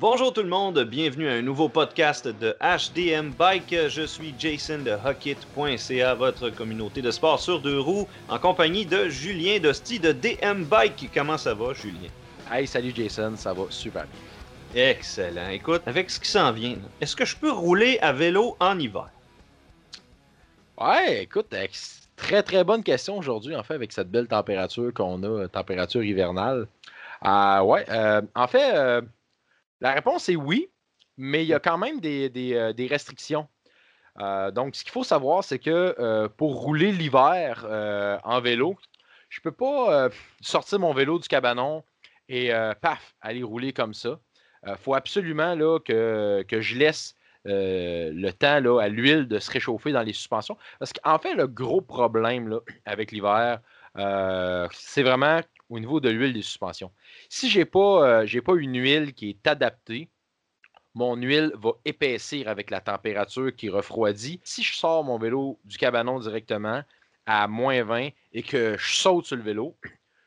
Bonjour tout le monde, bienvenue à un nouveau podcast de HDM Bike. Je suis Jason de Huckit.ca, votre communauté de sport sur deux roues, en compagnie de Julien Dosti de DM Bike. Comment ça va, Julien? Hey, salut Jason, ça va super bien. Excellent. Écoute, avec ce qui s'en vient, est-ce que je peux rouler à vélo en hiver? Ouais, écoute, très très bonne question aujourd'hui, en fait, avec cette belle température qu'on a, température hivernale. La réponse est oui, mais il y a quand même des restrictions. Donc, ce qu'il faut savoir, c'est que pour rouler l'hiver en vélo, je ne peux pas sortir mon vélo du cabanon et aller rouler comme ça. Il faut absolument là, que je laisse le temps là, à l'huile de se réchauffer dans les suspensions. Parce qu'en fait, le gros problème là, avec l'hiver, c'est vraiment au niveau de l'huile des suspensions. Si je n'ai pas une huile qui est adaptée, mon huile va épaissir avec la température qui refroidit. Si je sors mon vélo du cabanon directement à moins 20 et que je saute sur le vélo,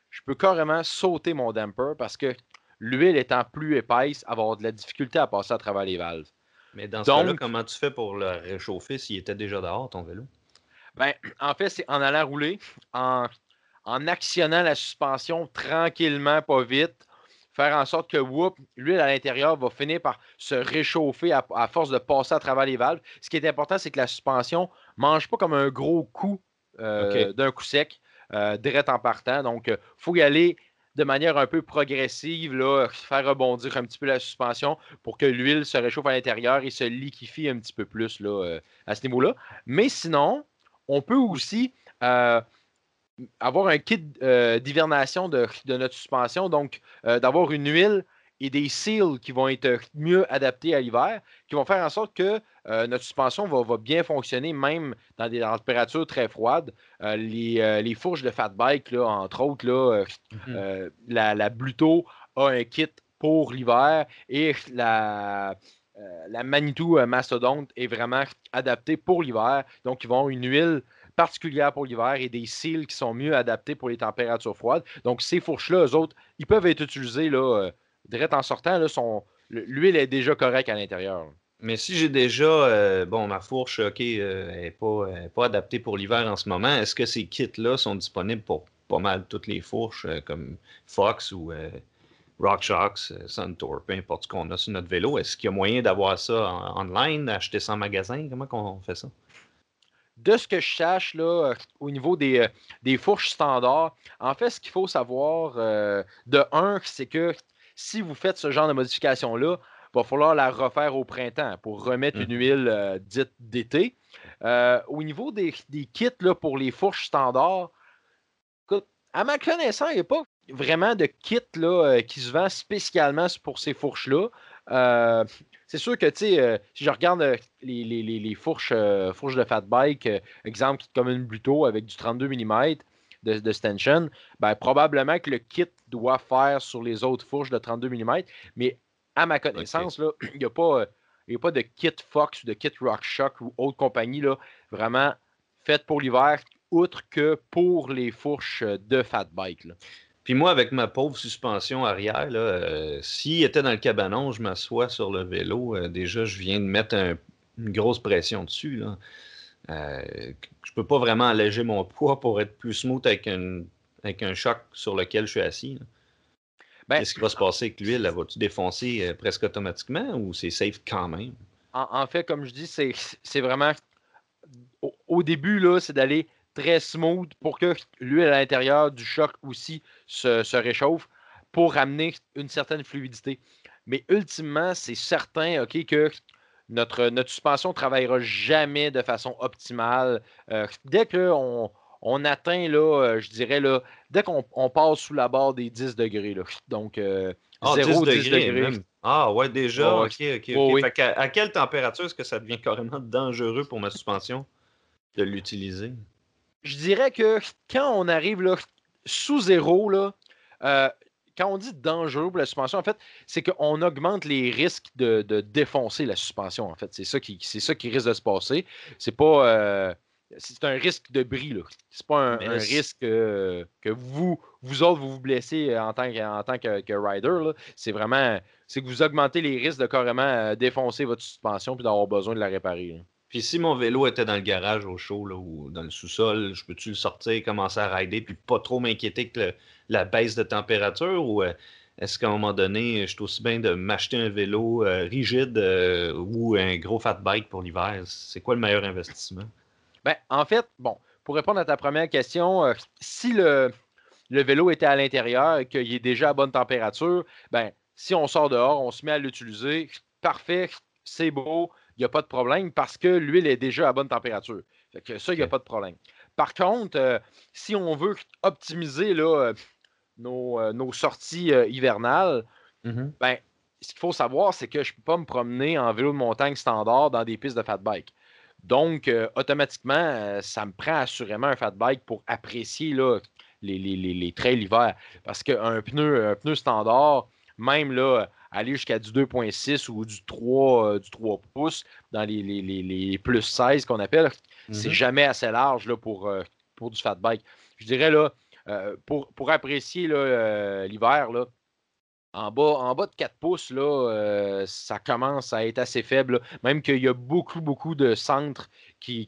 je peux carrément sauter mon damper parce que l'huile étant plus épaisse, elle va avoir de la difficulté à passer à travers les valves. Mais dans ce cas-là, comment tu fais pour le réchauffer s'il était déjà dehors, ton vélo? Ben, en fait, c'est en allant rouler, en actionnant la suspension tranquillement, pas vite, faire en sorte que l'huile à l'intérieur va finir par se réchauffer à force de passer à travers les valves. Ce qui est important, c'est que la suspension ne mange pas comme un gros coup d'un coup sec, direct en partant. Donc, il faut y aller de manière un peu progressive, là, faire rebondir un petit peu la suspension pour que l'huile se réchauffe à l'intérieur et se liquifie un petit peu plus là, à ce niveau-là. Mais sinon, on peut aussi... avoir un kit d'hivernation de notre suspension, donc d'avoir une huile et des seals qui vont être mieux adaptés à l'hiver, qui vont faire en sorte que notre suspension va bien fonctionner, même dans des températures très froides. Les fourches de Fat Bike, là, entre autres, là, la Bluto a un kit pour l'hiver et la Manitou Mastodonte est vraiment adaptée pour l'hiver. Donc, ils vont avoir une huile particulière pour l'hiver et des seals qui sont mieux adaptés pour les températures froides. Donc, ces fourches-là, eux autres, ils peuvent être utilisés là, direct en sortant. Là, l'huile est déjà correcte à l'intérieur. Mais si j'ai déjà, ma fourche, n'est pas adaptée pour l'hiver en ce moment, est-ce que ces kits-là sont disponibles pour pas mal toutes les fourches, comme Fox ou RockShox, SunTour, peu importe ce qu'on a sur notre vélo? Est-ce qu'il y a moyen d'avoir ça online, acheter ça en magasin? Comment on fait ça? De ce que je sache, là, au niveau des fourches standards, en fait, ce qu'il faut savoir, c'est que si vous faites ce genre de modification-là, il va falloir la refaire au printemps pour remettre une huile dite d'été. Au niveau des kits là, pour les fourches standards, écoute, à ma connaissance, il n'y a pas vraiment de kit là, qui se vend spécialement pour ces fourches-là. C'est sûr que, tu sais, si je regarde les fourches de Fat Bike, exemple comme une Bluto avec du 32 mm de stanchion, ben, probablement que le kit doit faire sur les autres fourches de 32 mm, mais à ma connaissance, il n'y a pas de kit Fox ou de kit RockShox ou autre compagnie là, vraiment faite pour l'hiver, outre que pour les fourches de Fat Bike, là. Puis moi, avec ma pauvre suspension arrière, là, s'il était dans le cabanon, je m'assois sur le vélo. Déjà, je viens de mettre une grosse pression dessus. Là. Je peux pas vraiment alléger mon poids pour être plus smooth avec un choc sur lequel je suis assis. Ben, qu'est-ce qui va se passer avec l'huile? Elle va-tu défoncer presque automatiquement ou c'est safe quand même? En fait, comme je dis, c'est vraiment... Au début, là, c'est d'aller... très smooth pour que l'huile à l'intérieur du choc aussi se réchauffe pour amener une certaine fluidité. Mais ultimement, c'est certain que notre suspension ne travaillera jamais de façon optimale. Dès qu'on atteint, là, je dirais, là, dès qu'on passe sous la barre des 10 degrés, là, donc 0, 10 degrés. Même. Ah ouais, déjà, oh, OK. Oh, oui. Fait à quelle température est-ce que ça devient carrément dangereux pour ma suspension de l'utiliser? Je dirais que quand on arrive là, sous zéro, là, quand on dit dangereux pour la suspension, en fait, c'est qu'on augmente les risques de défoncer la suspension. En fait, c'est ça qui risque de se passer. C'est pas C'est un risque de bris, là. C'est pas un risque que vous autres, vous vous blessez en tant que rider, là. C'est vraiment... C'est que vous augmentez les risques de carrément défoncer votre suspension puis d'avoir besoin de la réparer, là. Puis si mon vélo était dans le garage au chaud, là, ou dans le sous-sol, je peux-tu le sortir, commencer à rider puis pas trop m'inquiéter que la baisse de température, ou est-ce qu'à un moment donné, je suis aussi bien de m'acheter un vélo rigide ou un gros fat bike pour l'hiver? C'est quoi le meilleur investissement? Ben, en fait, bon, pour répondre à ta première question, si le vélo était à l'intérieur et qu'il est déjà à bonne température, ben, si on sort dehors, on se met à l'utiliser, parfait, c'est beau, il n'y a pas de problème parce que l'huile est déjà à bonne température. Fait que ça, il n'y a pas de problème. Par contre, si on veut optimiser là, nos sorties hivernales, ben, ce qu'il faut savoir, c'est que je ne peux pas me promener en vélo de montagne standard dans des pistes de fat bike. Donc, automatiquement, ça me prend assurément un fat bike pour apprécier là, les trails l'hiver. Parce qu'un pneu standard, même là, aller jusqu'à du 2.6 ou du 3 pouces, dans les plus 16 qu'on appelle, c'est jamais assez large là, pour du fat bike. Je dirais, là, pour apprécier là, l'hiver, là, en bas de 4 pouces, là, ça commence à être assez faible. Là. Même qu'il y a beaucoup de centres qui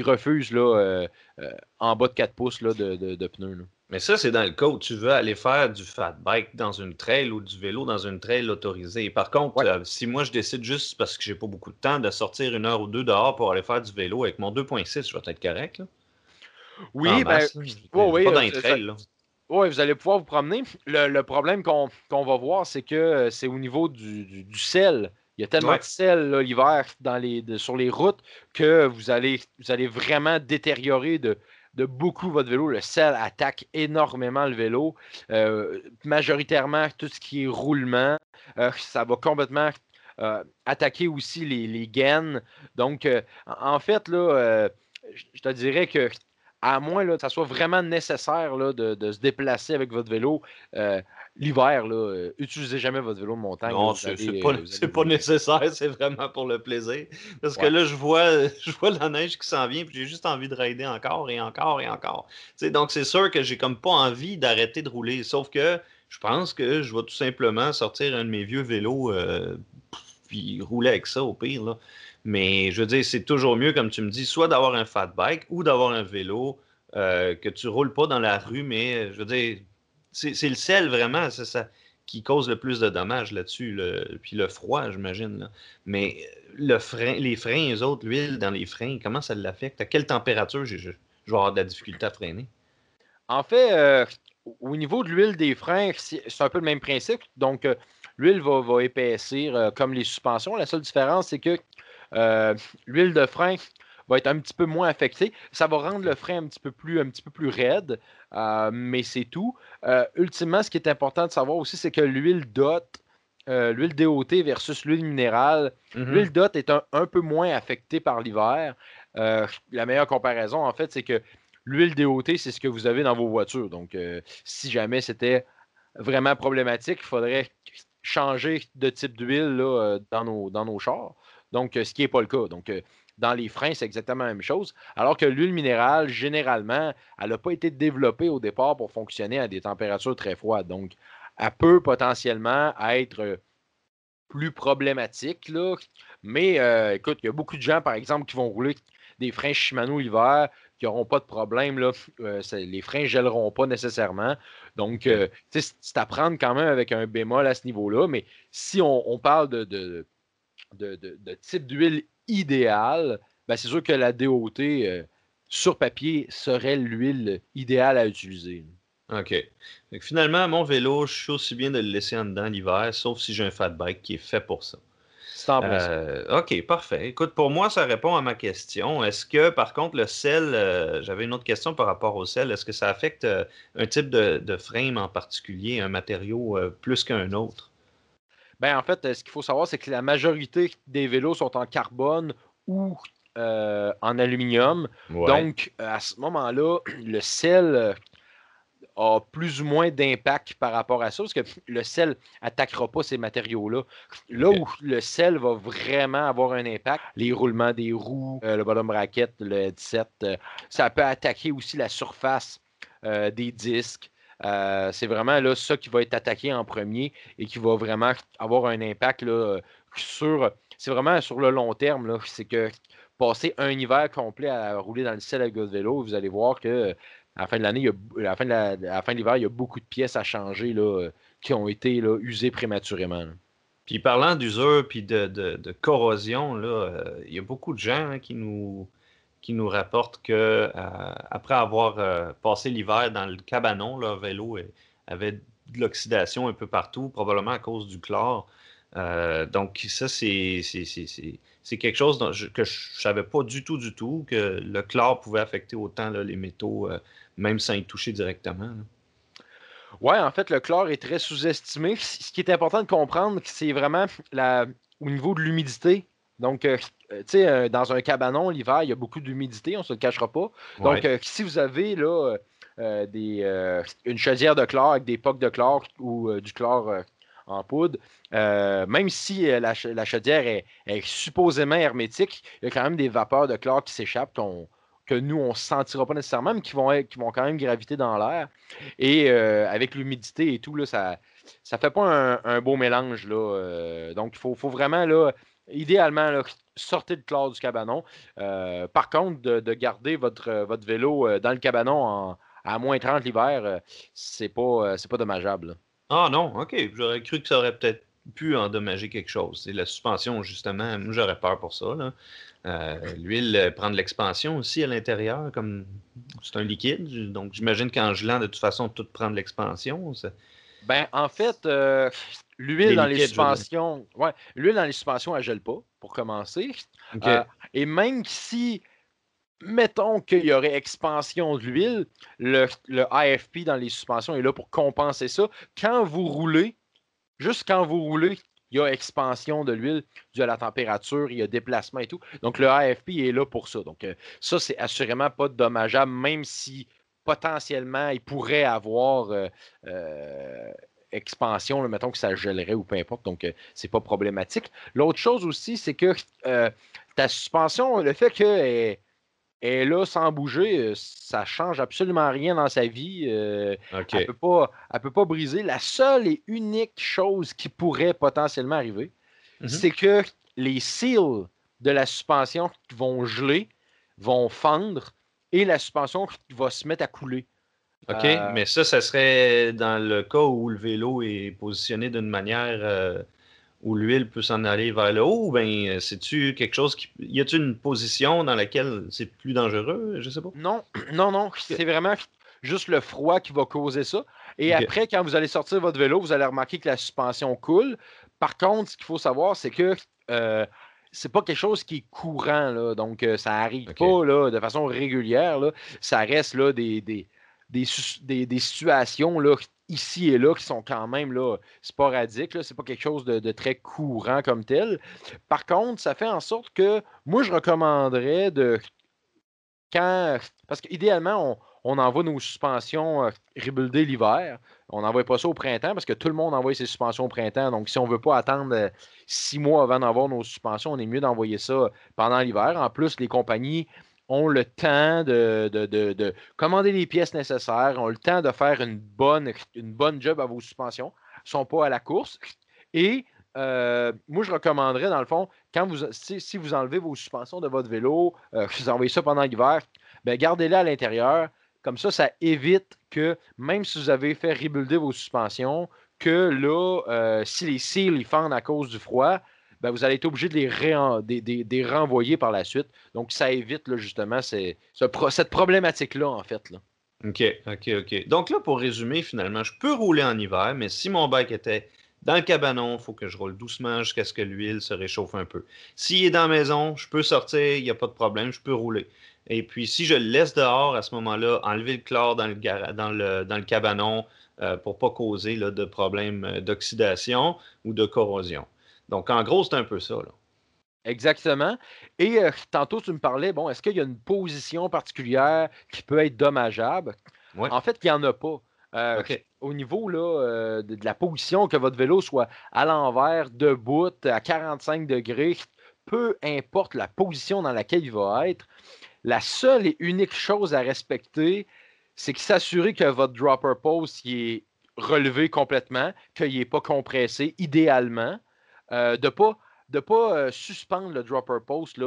refusent là, en bas de 4 pouces là, de pneus. Là. Mais ça, c'est dans le cas où tu veux aller faire du fat bike dans une trail ou du vélo dans une trail autorisée. Par contre, si moi, je décide juste parce que j'ai pas beaucoup de temps de sortir une heure ou deux dehors pour aller faire du vélo avec mon 2.6, je vais être correct. Là. Oui, en masse, oui, pas dans les trails, là. Oui, vous allez pouvoir vous promener. Le problème qu'on va voir, c'est que c'est au niveau du sel. Il y a tellement de sel là, l'hiver sur les routes que vous allez vraiment détériorer de beaucoup votre vélo. Le sel attaque énormément le vélo. Majoritairement, tout ce qui est roulement, ça va complètement attaquer aussi les gaines. Donc, en fait, là, je te dirais que à moins là, que ça soit vraiment nécessaire là, de se déplacer avec votre vélo l'hiver, utilisez jamais votre vélo de montagne. Non, c'est pas nécessaire, c'est vraiment pour le plaisir. Parce que là, je vois la neige qui s'en vient, puis j'ai juste envie de rider encore et encore et encore. T'sais, donc, c'est sûr que j'ai comme pas envie d'arrêter de rouler, sauf que je pense que je vais tout simplement sortir un de mes vieux vélos puis rouler avec ça au pire, là. Mais je veux dire, c'est toujours mieux, comme tu me dis, soit d'avoir un fat bike ou d'avoir un vélo que tu ne roules pas dans la rue, mais je veux dire, c'est le sel vraiment, c'est ça qui cause le plus de dommages là-dessus, puis le froid, j'imagine. Là. Mais les freins, les autres, l'huile dans les freins, comment ça l'affecte? À quelle température je vais avoir de la difficulté à freiner? En fait, au niveau de l'huile des freins, c'est un peu le même principe. Donc, l'huile va épaissir comme les suspensions. La seule différence, c'est que l'huile de frein va être un petit peu moins affectée. Ça va rendre le frein un petit peu plus raide, mais c'est tout. Ultimement, ce qui est important de savoir aussi, c'est que l'huile DOT versus l'huile minérale, l'huile DOT est un peu moins affectée par l'hiver. La meilleure comparaison, en fait, c'est que l'huile DOT, c'est ce que vous avez dans vos voitures. Donc, si jamais c'était vraiment problématique, il faudrait changer de type d'huile là, dans nos chars. Donc, ce qui n'est pas le cas. Donc, dans les freins, c'est exactement la même chose. Alors que l'huile minérale, généralement, elle n'a pas été développée au départ pour fonctionner à des températures très froides. Donc, elle peut potentiellement être plus problématique, là. Mais, écoute, il y a beaucoup de gens, par exemple, qui vont rouler des freins Shimano l'hiver, qui n'auront pas de problème, là. Les freins ne gèleront pas nécessairement. Donc, c'est à prendre quand même avec un bémol à ce niveau-là. Mais si on parle de type d'huile idéal, ben c'est sûr que la DOT, sur papier, serait l'huile idéale à utiliser. OK. Donc finalement, mon vélo, je suis aussi bien de le laisser en dedans l'hiver, sauf si j'ai un fat bike qui est fait pour ça. OK, parfait. Écoute, pour moi, ça répond à ma question. Est-ce que, par contre, le sel, j'avais une autre question par rapport au sel, est-ce que ça affecte un type de frame en particulier, un matériau plus qu'un autre? Bien, en fait, ce qu'il faut savoir, c'est que la majorité des vélos sont en carbone ou en aluminium. Ouais. Donc, à ce moment-là, le sel, a plus ou moins d'impact par rapport à ça, parce que le sel n'attaquera pas ces matériaux-là. Là où le sel va vraiment avoir un impact, les roulements des roues, le bottom bracket, le 17, ça peut attaquer aussi la surface des disques. C'est vraiment là, ça qui va être attaqué en premier et qui va vraiment avoir un impact là, sur... C'est vraiment sur le long terme, là, c'est que passer un hiver complet à rouler dans le sel avec votre vélo, vous allez voir que... À la fin de l'année, à la fin de l'hiver, il y a beaucoup de pièces à changer là, qui ont été là, usées prématurément. Là. Puis parlant d'usure puis de corrosion, là, il y a beaucoup de gens hein, qui nous rapportent que après avoir passé l'hiver dans le cabanon, leur vélo avait de l'oxydation un peu partout, probablement à cause du chlore. Donc ça, c'est quelque chose que je ne savais pas du tout, que le chlore pouvait affecter autant là, les métaux, même sans y toucher directement. Oui, en fait, le chlore est très sous-estimé. Ce qui est important de comprendre, c'est vraiment au niveau de l'humidité. Donc, tu sais, dans un cabanon, l'hiver, il y a beaucoup d'humidité, on ne se le cachera pas. Donc, si vous avez là, une chaudière de chlore avec des pocs de chlore ou du chlore... en poudre, même si la chaudière est supposément hermétique, il y a quand même des vapeurs de chlore qui s'échappent que nous, on ne sentira pas nécessairement, mais qui vont quand même graviter dans l'air. Et avec l'humidité et tout, là, ça ne fait pas un beau mélange. Là, donc, il faut vraiment, là, idéalement, là, sortez le chlore du cabanon. Par contre, de garder votre vélo dans le cabanon à moins 30 l'hiver, c'est pas dommageable. Là. Ah non, ok. J'aurais cru que ça aurait peut-être pu endommager quelque chose. C'est la suspension, justement. Moi, j'aurais peur pour ça. Là. L'huile prend de l'expansion aussi à l'intérieur, comme c'est un liquide. Donc, j'imagine qu'en gelant, de toute façon, tout prend de l'expansion. Ça... Ben, en fait, l'huile dans les suspensions... Ouais, l'huile dans les suspensions, elle ne gèle pas, pour commencer. Okay. Et même si... Mettons qu'il y aurait expansion de l'huile, le AFP dans les suspensions est là pour compenser ça. Quand vous roulez, il y a expansion de l'huile due à la température, il y a déplacement et tout. Donc, le AFP est là pour ça. Donc, ça, c'est assurément pas dommageable, même si potentiellement, il pourrait avoir expansion, là, mettons que ça gèlerait ou peu importe. Donc, c'est pas problématique. L'autre chose aussi, c'est que ta suspension, le fait qu'elle... Et là, sans bouger, ça ne change absolument rien dans sa vie. Okay. Elle ne peut pas briser. La seule et unique chose qui pourrait potentiellement arriver, c'est que les seals de la suspension vont geler, vont fendre, et la suspension va se mettre à couler. OK, mais ça serait dans le cas où le vélo est positionné d'une manière... où l'huile peut s'en aller vers le haut, ben, c'est-tu quelque chose qui... Y a-t-il une position dans laquelle c'est plus dangereux? Je sais pas. Non. C'est vraiment juste le froid qui va causer ça. Et après, quand vous allez sortir votre vélo, vous allez remarquer que la suspension coule. Par contre, ce qu'il faut savoir, c'est que c'est pas quelque chose qui est courant. Là. Donc, ça arrive pas là, de façon régulière. Là. Ça reste là, des situations... là. Ici et là, qui sont quand même là, sporadiques. Là. C'est pas quelque chose de très courant comme tel. Par contre, ça fait en sorte que moi, je recommanderais de... quand parce qu'idéalement, on envoie nos suspensions rebuildées l'hiver. On n'envoie pas ça au printemps parce que tout le monde envoie ses suspensions au printemps. Donc, si on ne veut pas attendre 6 mois avant d'avoir nos suspensions, on est mieux d'envoyer ça pendant l'hiver. En plus, les compagnies... ont le temps de commander les pièces nécessaires, ont le temps de faire une bonne job à vos suspensions, ne sont pas à la course. Et moi, je recommanderais, dans le fond, quand vous si vous enlevez vos suspensions de votre vélo, vous envoyez ça pendant l'hiver, bien, gardez-les à l'intérieur. Comme ça évite que, même si vous avez fait rebuilder vos suspensions, que là, si les cils ils fendent à cause du froid, ben, vous allez être obligé de les renvoyer par la suite. Donc, ça évite là, justement cette problématique-là, en fait. Là. OK. Donc là, pour résumer, finalement, je peux rouler en hiver, mais si mon bike était dans le cabanon, il faut que je roule doucement jusqu'à ce que l'huile se réchauffe un peu. S'il est dans la maison, je peux sortir, il n'y a pas de problème, je peux rouler. Et puis, si je le laisse dehors, à ce moment-là, enlever le chlore dans le cabanon pour ne pas causer là, de problème d'oxydation ou de corrosion. Donc, en gros, c'est un peu ça, là. Exactement. Et tantôt, tu me parlais, bon, est-ce qu'il y a une position particulière qui peut être dommageable? Ouais. En fait, il n'y en a pas. Okay. Au niveau là, de la position, que votre vélo soit à l'envers, debout, à 45 degrés, peu importe la position dans laquelle il va être, la seule et unique chose à respecter, c'est de s'assurer que votre dropper pose est relevé complètement, qu'il n'est pas compressé idéalement, de ne pas suspendre le dropper post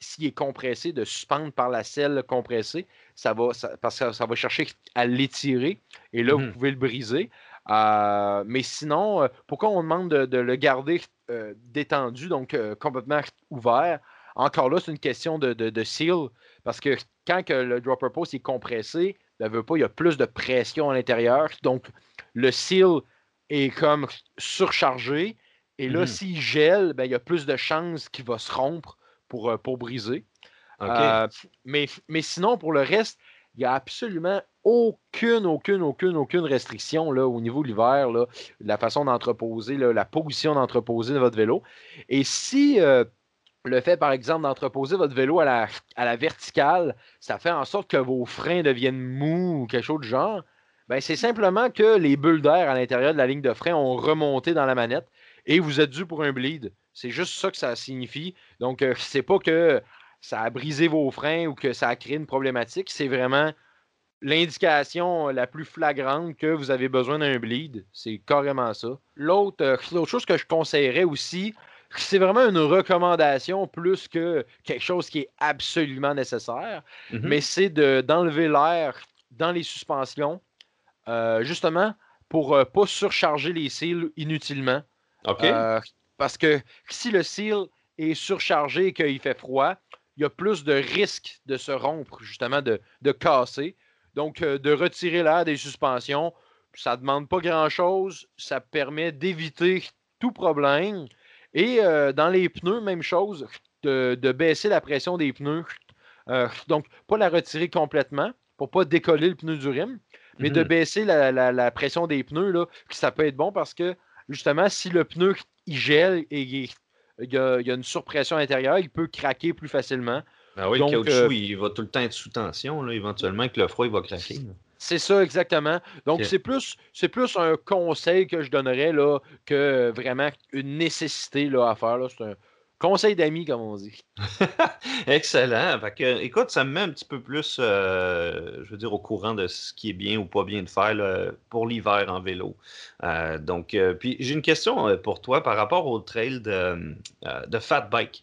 s'il est compressé, de suspendre par la selle compressée, parce que ça va chercher à l'étirer et là, vous pouvez le briser. Mais sinon, pourquoi on demande de le garder détendu, donc complètement ouvert? Encore là, c'est une question de seal, parce que quand le dropper post est compressé, ça veut pas, il y a plus de pression à l'intérieur, donc le seal est comme surchargé. Et là, s'il gèle, ben, il y a plus de chances qu'il va se rompre pour briser. Okay. Mais sinon, pour le reste, il n'y a absolument aucune restriction là, au niveau de l'hiver, là, la façon d'entreposer, là, la position d'entreposer de votre vélo. Et si le fait, par exemple, d'entreposer votre vélo à la verticale, ça fait en sorte que vos freins deviennent mous ou quelque chose de genre, ben, c'est simplement que les bulles d'air à l'intérieur de la ligne de frein ont remonté dans la manette. Et vous êtes dû pour un bleed. C'est juste ça que ça signifie. Donc, c'est pas que ça a brisé vos freins ou que ça a créé une problématique. C'est vraiment l'indication la plus flagrante que vous avez besoin d'un bleed. C'est carrément ça. L'autre chose que je conseillerais aussi, c'est vraiment une recommandation plus que quelque chose qui est absolument nécessaire, mais c'est d'enlever l'air dans les suspensions, justement pour ne pas surcharger les cils inutilement. Okay. Parce que si le seal est surchargé et qu'il fait froid, il y a plus de risques de se rompre, justement, de casser. Donc, de retirer l'air des suspensions, ça ne demande pas grand-chose. Ça permet d'éviter tout problème. Et dans les pneus, même chose, de baisser la pression des pneus. Donc, pas la retirer complètement pour ne pas décoller le pneu du rim, mais de baisser la pression des pneus, là, ça peut être bon parce que justement, si le pneu il gèle et il y a une surpression intérieure, il peut craquer plus facilement. Ah oui, donc, le caoutchouc, il va tout le temps être sous tension. Là, éventuellement, avec le froid, il va craquer. C'est ça, exactement. Donc, okay. c'est plus un conseil que je donnerais là, que vraiment une nécessité là, à faire. Là. C'est un conseil d'amis, comme on dit. Excellent. Fait que, écoute, ça me met un petit peu plus, je veux dire, au courant de ce qui est bien ou pas bien de faire là, pour l'hiver en vélo. Puis j'ai une question pour toi par rapport au trail de fat bike.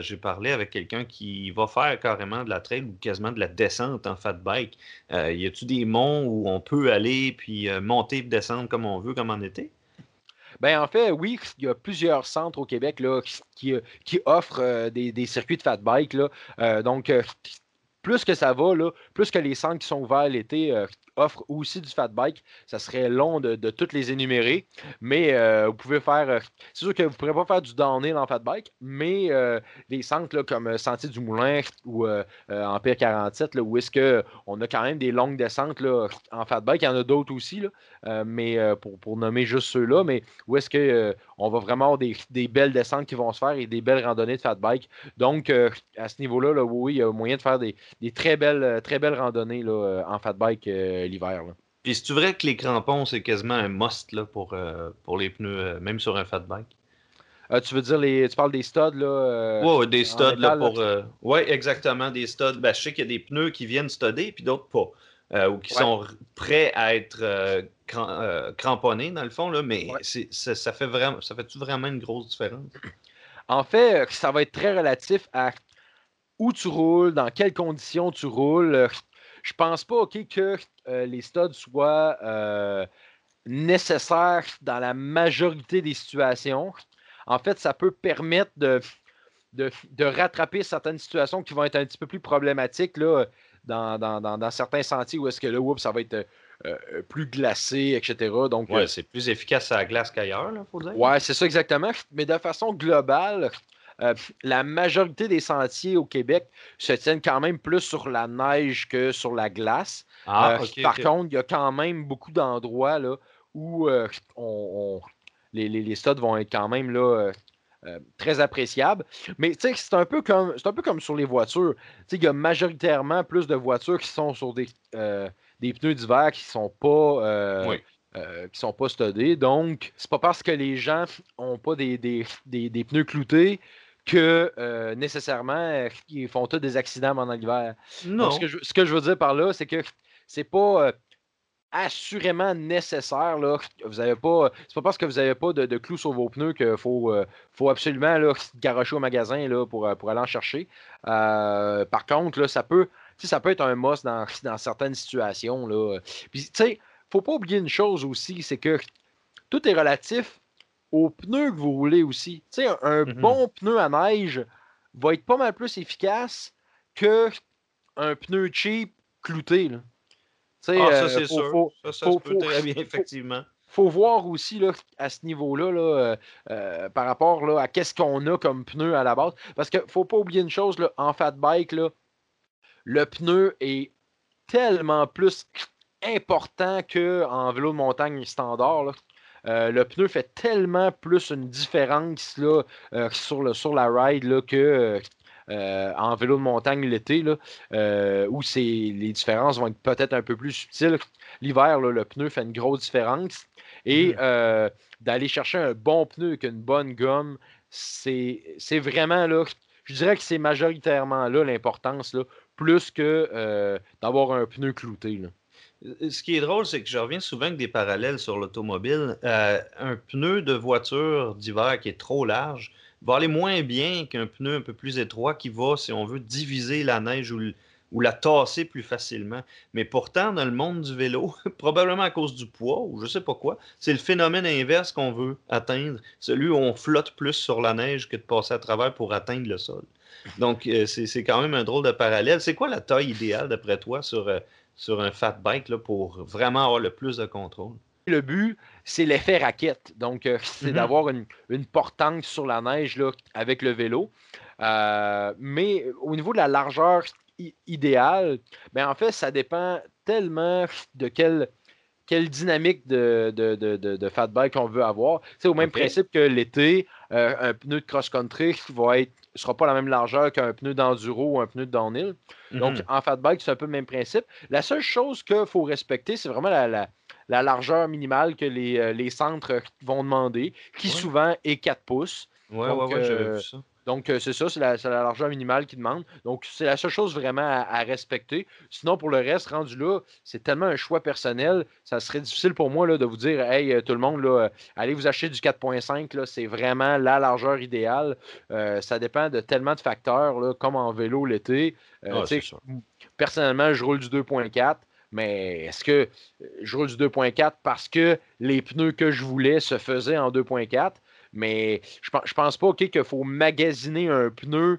J'ai parlé avec quelqu'un qui va faire carrément de la trail ou quasiment de la descente en fat bike. Y a-tu des monts où on peut aller puis monter et descendre comme on veut, comme en été? Bien, en fait, oui, il y a plusieurs centres au Québec là, qui offrent des circuits de fat bike. Là. Donc, plus que ça va, là, plus que les centres qui sont ouverts l'été offrent aussi du fat bike. Ça serait long de toutes les énumérer, mais vous pouvez faire... c'est sûr que vous ne pourrez pas faire du downhill en fat bike, mais des centres là, comme Sentier du Moulin ou Empire 47, là, où est-ce qu'on a quand même des longues descentes là, en fat bike. Il y en a d'autres aussi, là, mais pour nommer juste ceux-là, mais où est-ce qu'on va vraiment avoir des belles descentes qui vont se faire et des belles randonnées de fat bike. Donc, à ce niveau-là, là, oui, il y a moyen de faire des très belles randonnées là, en fat bike l'hiver. Puis c'est-tu vrai que les crampons, c'est quasiment un must là, pour les pneus, même sur un fat bike? Tu veux dire, tu parles des studs? Oui, des studs. Oui, exactement, des studs. Ben, je sais qu'il y a des pneus qui viennent studder puis d'autres pas. Ou qui sont prêts à être cramponnés, dans le fond. Là, mais ça fait-tu vraiment une grosse différence? En fait, ça va être très relatif à où tu roules, dans quelles conditions tu roules. Je pense pas que les studs soient nécessaires dans la majorité des situations. En fait, ça peut permettre de rattraper certaines situations qui vont être un petit peu plus problématiques là, dans certains sentiers où est-ce que là, ça va être plus glacé, etc. Donc, c'est plus efficace à la glace qu'ailleurs, il faut dire. Oui, c'est ça exactement. Mais de façon globale, la majorité des sentiers au Québec se tiennent quand même plus sur la neige que sur la glace. Par contre, il y a quand même beaucoup d'endroits là, où les studs vont être quand même là, très appréciable. Mais tu sais, c'est un peu comme sur les voitures. Tu sais, il y a majoritairement plus de voitures qui sont sur des pneus d'hiver qui ne sont pas... qui sont pas studés. Donc, c'est pas parce que les gens n'ont pas des pneus cloutés que nécessairement ils font tous des accidents pendant l'hiver. Non. Donc, ce que je veux dire par là, c'est que c'est pas assurément nécessaire. Là. Vous avez pas. C'est pas parce que vous n'avez pas de clous sur vos pneus qu'il faut absolument là, garocher au magasin là, pour aller en chercher. Par contre, là, ça peut être un must dans certaines situations. Là. Puis, tu sais, faut pas oublier une chose aussi, c'est que tout est relatif aux pneus que vous roulez aussi. Tu sais, un bon pneu à neige va être pas mal plus efficace qu'un pneu cheap clouté. Là. Ah, ça, c'est sûr. Ça se peut très bien, effectivement. Faut voir aussi là, à ce niveau-là, là, par rapport là, à qu'est-ce qu'on a comme pneu à la base. Parce que faut pas oublier une chose, là, en fat bike, là, le pneu est tellement plus... important qu'en vélo de montagne standard. Là. Le pneu fait tellement plus une différence là, sur la ride là, que en vélo de montagne l'été, là, où les différences vont être peut-être un peu plus subtiles. L'hiver, là, le pneu fait une grosse différence. Et d'aller chercher un bon pneu avec une bonne gomme, c'est vraiment là. Je dirais que c'est majoritairement là l'importance, là, plus que d'avoir un pneu clouté. Là. Ce qui est drôle, c'est que je reviens souvent avec des parallèles sur l'automobile. Un pneu de voiture d'hiver qui est trop large va aller moins bien qu'un pneu un peu plus étroit qui va, si on veut, diviser la neige ou la tasser plus facilement. Mais pourtant, dans le monde du vélo, probablement à cause du poids ou je ne sais pas quoi, c'est le phénomène inverse qu'on veut atteindre, celui où on flotte plus sur la neige que de passer à travers pour atteindre le sol. Donc, c'est quand même un drôle de parallèle. C'est quoi la taille idéale, d'après toi, sur un fat bike là, pour vraiment avoir le plus de contrôle? Le but, c'est l'effet raquette. Donc, c'est d'avoir une portance sur la neige là, avec le vélo. Mais au niveau de la largeur idéale, ben, en fait, ça dépend tellement de quelle dynamique de fat bike on veut avoir. C'est au même principe que l'été, un pneu de cross-country sera pas la même largeur qu'un pneu d'enduro ou un pneu de downhill. Donc, en fat bike, c'est un peu le même principe. La seule chose qu'il faut respecter, c'est vraiment la largeur minimale que les centres vont demander, qui souvent est 4 pouces. Oui, j'avais vu ça. Donc, c'est ça, c'est la largeur minimale qu'ils demandent. Donc, c'est la seule chose vraiment à respecter. Sinon, pour le reste, rendu là, c'est tellement un choix personnel, ça serait difficile pour moi là, de vous dire « Hey, tout le monde, là, allez vous acheter du 4.5, là, c'est vraiment la largeur idéale. » Ça dépend de tellement de facteurs, là, comme en vélo l'été. Personnellement, je roule du 2.4. Mais est-ce que je roule du 2.4 parce que les pneus que je voulais se faisaient en 2.4? Mais je pense pas qu'il faut magasiner un pneu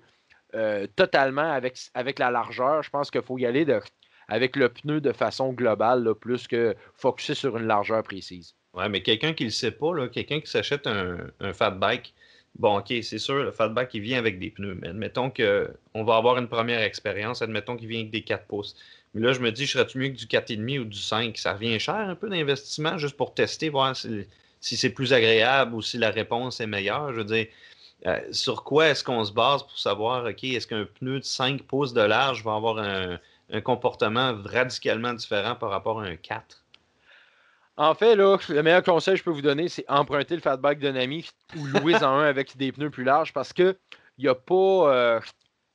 totalement avec la largeur. Je pense qu'il faut y aller avec le pneu de façon globale, là, plus que focusser sur une largeur précise. Oui, mais quelqu'un qui ne le sait pas, là, quelqu'un qui s'achète un fat bike, bon, OK, c'est sûr, le fat bike, il vient avec des pneus. Mais admettons qu'on va avoir une première expérience, admettons qu'il vient avec des 4 pouces. Mais là, je me dis, je serais-tu mieux que du 4,5 ou du 5? Ça revient cher un peu d'investissement juste pour tester, voir si c'est plus agréable ou si la réponse est meilleure. Je veux dire, sur quoi est-ce qu'on se base pour savoir, OK, est-ce qu'un pneu de 5 pouces de large va avoir un comportement radicalement différent par rapport à un 4? En fait, là, le meilleur conseil que je peux vous donner, c'est emprunter le fatbike d'un ami ou louer-en un avec des pneus plus larges parce que il n'y a pas...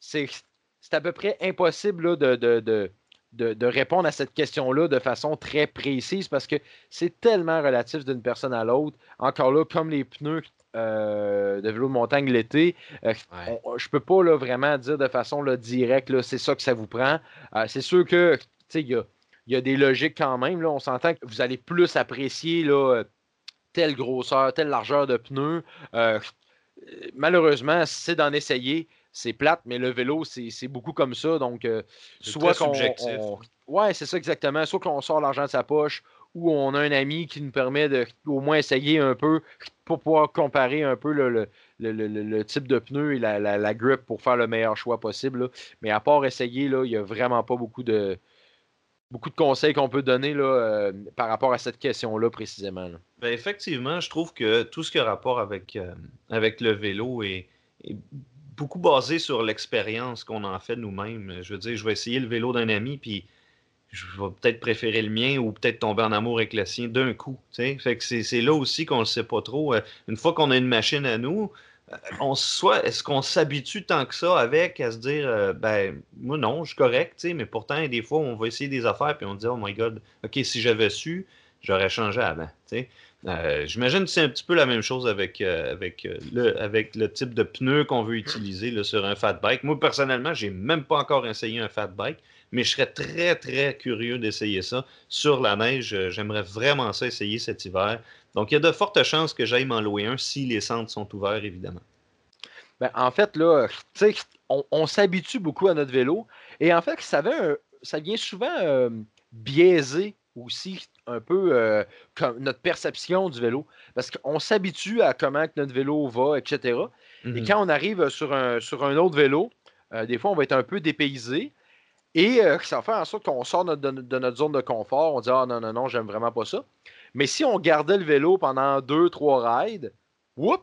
c'est à peu près impossible là, de répondre à cette question-là de façon très précise parce que c'est tellement relatif d'une personne à l'autre. Encore là, comme les pneus de vélo de montagne l'été, je ne peux pas là, vraiment dire de façon là, directe là, c'est ça que ça vous prend. C'est sûr que il y a des logiques quand même. Là, on s'entend que vous allez plus apprécier là, telle grosseur, telle largeur de pneus. Malheureusement, c'est d'en essayer. C'est plate, mais le vélo, c'est beaucoup comme ça. Donc, soit qu'on... Oui, c'est ça exactement. Soit qu'on sort l'argent de sa poche ou on a un ami qui nous permet de au moins essayer un peu pour pouvoir comparer un peu le type de pneu et la grip pour faire le meilleur choix possible. Là. Mais à part essayer, il n'y a vraiment pas beaucoup de beaucoup de conseils qu'on peut donner là, par rapport à cette question-là précisément. Là. Ben effectivement, je trouve que tout ce qui a rapport avec le vélo est beaucoup basé sur l'expérience qu'on en fait nous-mêmes. Je veux dire, je vais essayer le vélo d'un ami, puis je vais peut-être préférer le mien ou peut-être tomber en amour avec le sien d'un coup. T'sais? Fait que c'est là aussi qu'on ne le sait pas trop. Une fois qu'on a une machine à nous, est-ce qu'on s'habitue tant que ça à se dire ben moi non, je suis correct, mais pourtant des fois on va essayer des affaires puis on dit oh my god, ok, si j'avais su, j'aurais changé avant. J'imagine que c'est un petit peu la même chose avec le type de pneu qu'on veut utiliser là, sur un fat bike. Moi personnellement, j'ai même pas encore essayé un fat bike, mais je serais très très curieux d'essayer ça sur la neige. J'aimerais vraiment ça essayer cet hiver. Donc, il y a de fortes chances que j'aille m'en louer un si les centres sont ouverts, évidemment. Ben, en fait, là, on s'habitue beaucoup à notre vélo. Et en fait, ça vient souvent biaiser aussi un peu comme notre perception du vélo. Parce qu'on s'habitue à comment que notre vélo va, etc. Mm-hmm. Et quand on arrive sur un autre vélo, des fois, on va être un peu dépaysé. Et ça va faire en sorte qu'on sort de notre zone de confort. On dit « Ah non, non, non, j'aime vraiment pas ça ». Mais si on gardait le vélo pendant 2-3 rides, là,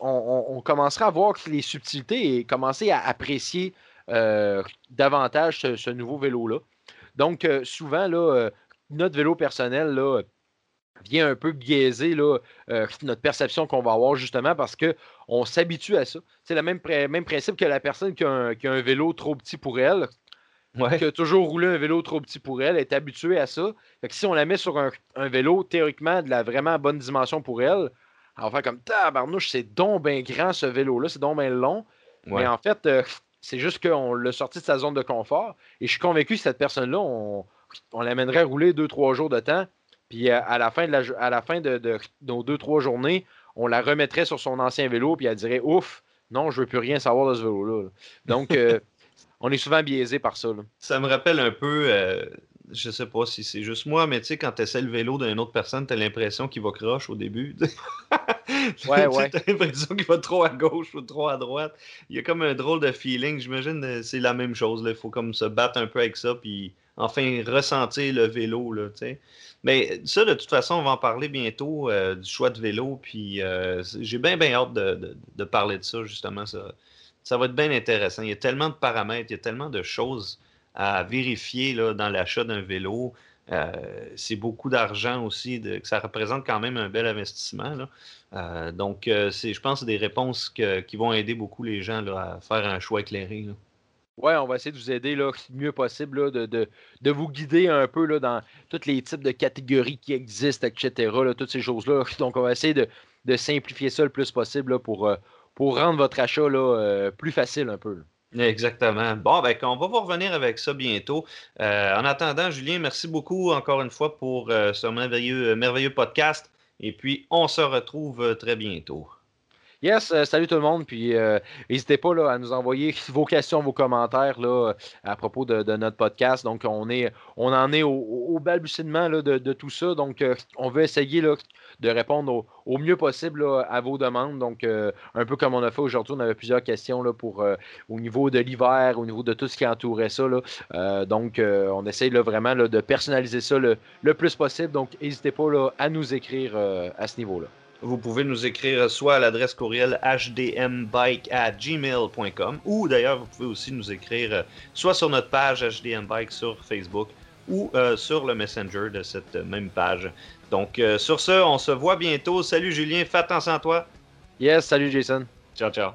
on commencerait à voir les subtilités et commencer à apprécier davantage ce nouveau vélo-là. Donc, souvent, là, notre vélo personnel là, vient un peu biaiser là, notre perception qu'on va avoir justement parce qu'on s'habitue à ça. C'est le même principe que la personne qui a un vélo trop petit pour elle, ouais. Qui a toujours roulé un vélo trop petit pour elle, est habituée à ça. Fait que si on la met sur un vélo théoriquement de la vraiment bonne dimension pour elle, elle va faire comme « Tabarnouche, c'est donc bien grand ce vélo-là, c'est donc bien long. Ouais. » Mais en fait, c'est juste qu'on l'a sorti de sa zone de confort. Et je suis convaincu que cette personne-là, on l'amènerait rouler 2-3 jours de temps. Puis à la fin de nos 2-3 journées, on la remettrait sur son ancien vélo puis elle dirait « Ouf, non, je ne veux plus rien savoir de ce vélo-là. » Donc... on est souvent biaisé par ça. Là. Ça me rappelle un peu, je sais pas si c'est juste moi, mais tu sais, quand tu essaies le vélo d'une autre personne, tu as l'impression qu'il va croche au début. Ouais. Tu as l'impression qu'il va trop à gauche ou trop à droite. Il y a comme un drôle de feeling. J'imagine c'est la même chose. Il faut comme se battre un peu avec ça, puis enfin ressentir le vélo. Là, mais ça, de toute façon, on va en parler bientôt du choix de vélo. Puis j'ai bien hâte de parler de ça, justement, ça. Ça va être bien intéressant. Il y a tellement de paramètres, il y a tellement de choses à vérifier là, dans l'achat d'un vélo. C'est beaucoup d'argent aussi, ça représente quand même un bel investissement. Là. Donc, je pense que c'est des réponses qui vont aider beaucoup les gens là, à faire un choix éclairé. Oui, on va essayer de vous aider le mieux possible, là, de vous guider un peu là, dans tous les types de catégories qui existent, etc., là, toutes ces choses-là. Donc, on va essayer de simplifier ça le plus possible là, pour rendre votre achat là, plus facile un peu. Exactement. Bon, ben on va vous revenir avec ça bientôt. En attendant, Julien, merci beaucoup encore une fois pour ce merveilleux podcast. Et puis, on se retrouve très bientôt. Yes, salut tout le monde. Puis, n'hésitez pas là, à nous envoyer vos questions, vos commentaires là, à propos de notre podcast. Donc, on en est au balbutiement là, de tout ça. Donc, on veut essayer là, de répondre au mieux possible là, à vos demandes. Donc, un peu comme on a fait aujourd'hui, on avait plusieurs questions là, pour au niveau de l'hiver, au niveau de tout ce qui entourait ça. Là. Donc, on essaye là, vraiment là, de personnaliser ça le plus possible. Donc, n'hésitez pas là, à nous écrire à ce niveau-là. Vous pouvez nous écrire soit à l'adresse courriel hdmbike@gmail.com ou d'ailleurs, vous pouvez aussi nous écrire soit sur notre page HDM Bike sur Facebook ou sur le Messenger de cette même page. Donc, sur ce, on se voit bientôt. Salut Julien, fais attention à toi. Yes, salut Jason. Ciao, ciao.